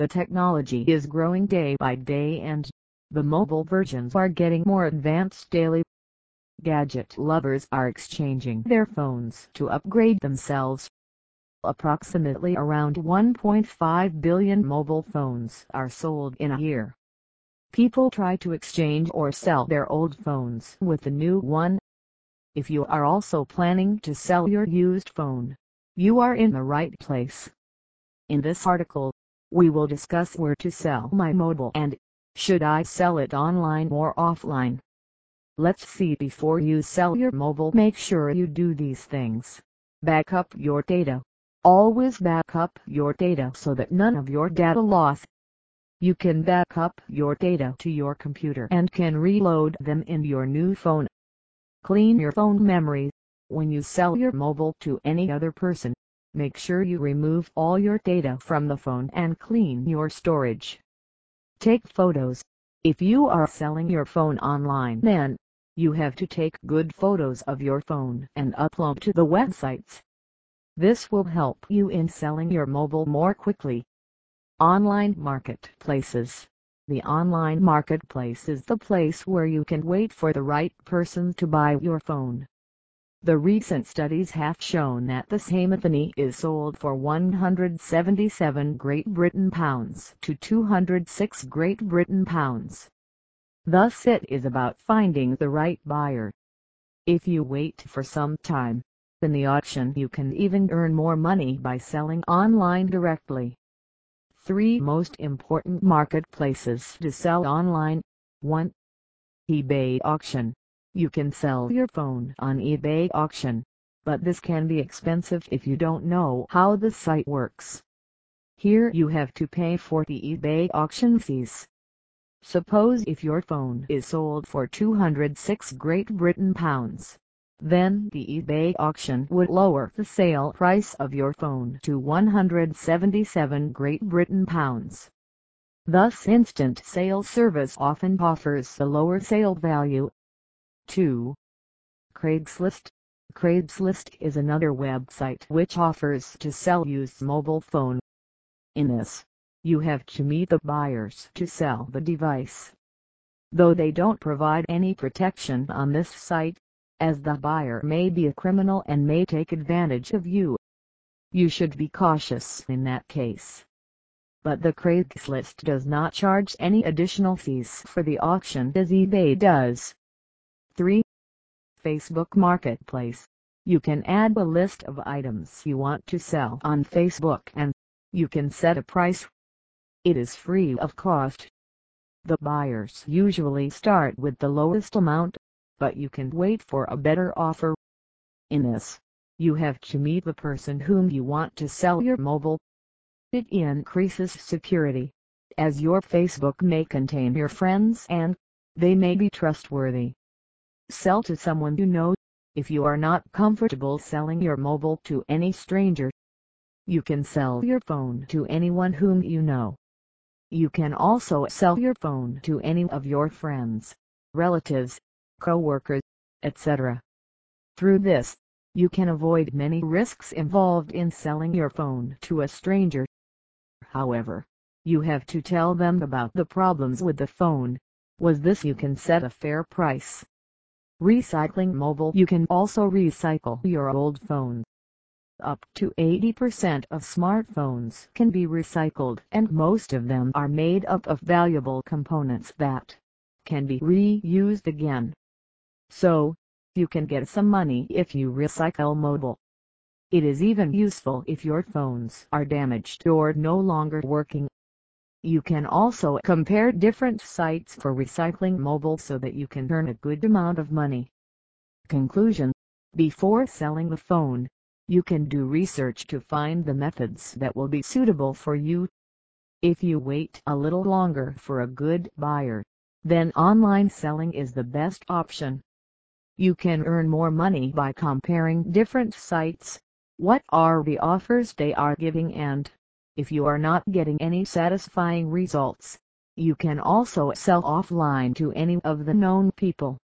The technology is growing day by day and the mobile versions are getting more advanced daily. Gadget lovers are exchanging their phones to upgrade themselves. Approximately around 1.5 billion mobile phones are sold in a year. People try to exchange or sell their old phones with the new one. If you are also planning to sell your used phone, you are in the right place. In this article, we will discuss where to sell my mobile and should I sell it online or offline. Let's see, before you sell your mobile, make sure you do these things. Back up your data. Always back up your data so that none of your data lost. You can back up your data to your computer and can reload them in your new phone. Clean your phone memory. When you sell your mobile to any other person, make sure you remove all your data from the phone and clean your storage. Take photos. If you are selling your phone online, then you have to take good photos of your phone and upload to the websites. This will help you in selling your mobile more quickly. Online marketplaces. The online marketplace is the place where you can wait for the right person to buy your phone. The recent studies have shown that the same iPhone is sold for £177 to £206. Thus it is about finding the right buyer. If you wait for some time, in the auction you can even earn more money by selling online directly. 3 most important marketplaces to sell online. 1. eBay auction. You can sell your phone on eBay auction, but this can be expensive if you don't know how the site works. Here you have to pay for the eBay auction fees. Suppose if your phone is sold for £206, then the eBay auction would lower the sale price of your phone to £177. Thus instant sale service often offers a lower sale value. 2. Craigslist. Craigslist is another website which offers to sell used mobile phone. In this, you have to meet the buyers to sell the device. Though they don't provide any protection on this site, as the buyer may be a criminal and may take advantage of you. You should be cautious in that case. But the Craigslist does not charge any additional fees for the auction as eBay does. 3. Facebook Marketplace. You can add a list of items you want to sell on Facebook and you can set a price. It is free of cost. The buyers usually start with the lowest amount, but you can wait for a better offer. In this, you have to meet the person whom you want to sell your mobile. It increases security, as your Facebook may contain your friends and they may be trustworthy. Sell to someone you know. If you are not comfortable selling your mobile to any stranger, you can sell your phone to anyone whom you know. You can also sell your phone to any of your friends, relatives, co-workers, etc. Through this, you can avoid many risks involved in selling your phone to a stranger. However, you have to tell them about the problems with the phone. With this you can set a fair price. Recycling mobile. You can also recycle your old phone. Up to 80% of smartphones can be recycled and most of them are made up of valuable components that can be reused again. So, you can get some money if you recycle mobile. It is even useful if your phones are damaged or no longer working. You can also compare different sites for recycling mobile so that you can earn a good amount of money. Conclusion: before selling the phone, you can do research to find the methods that will be suitable for you. If you wait a little longer for a good buyer, then online selling is the best option. You can earn more money by comparing different sites, what are the offers they are giving, and if you are not getting any satisfying results, you can also sell offline to any of the known people.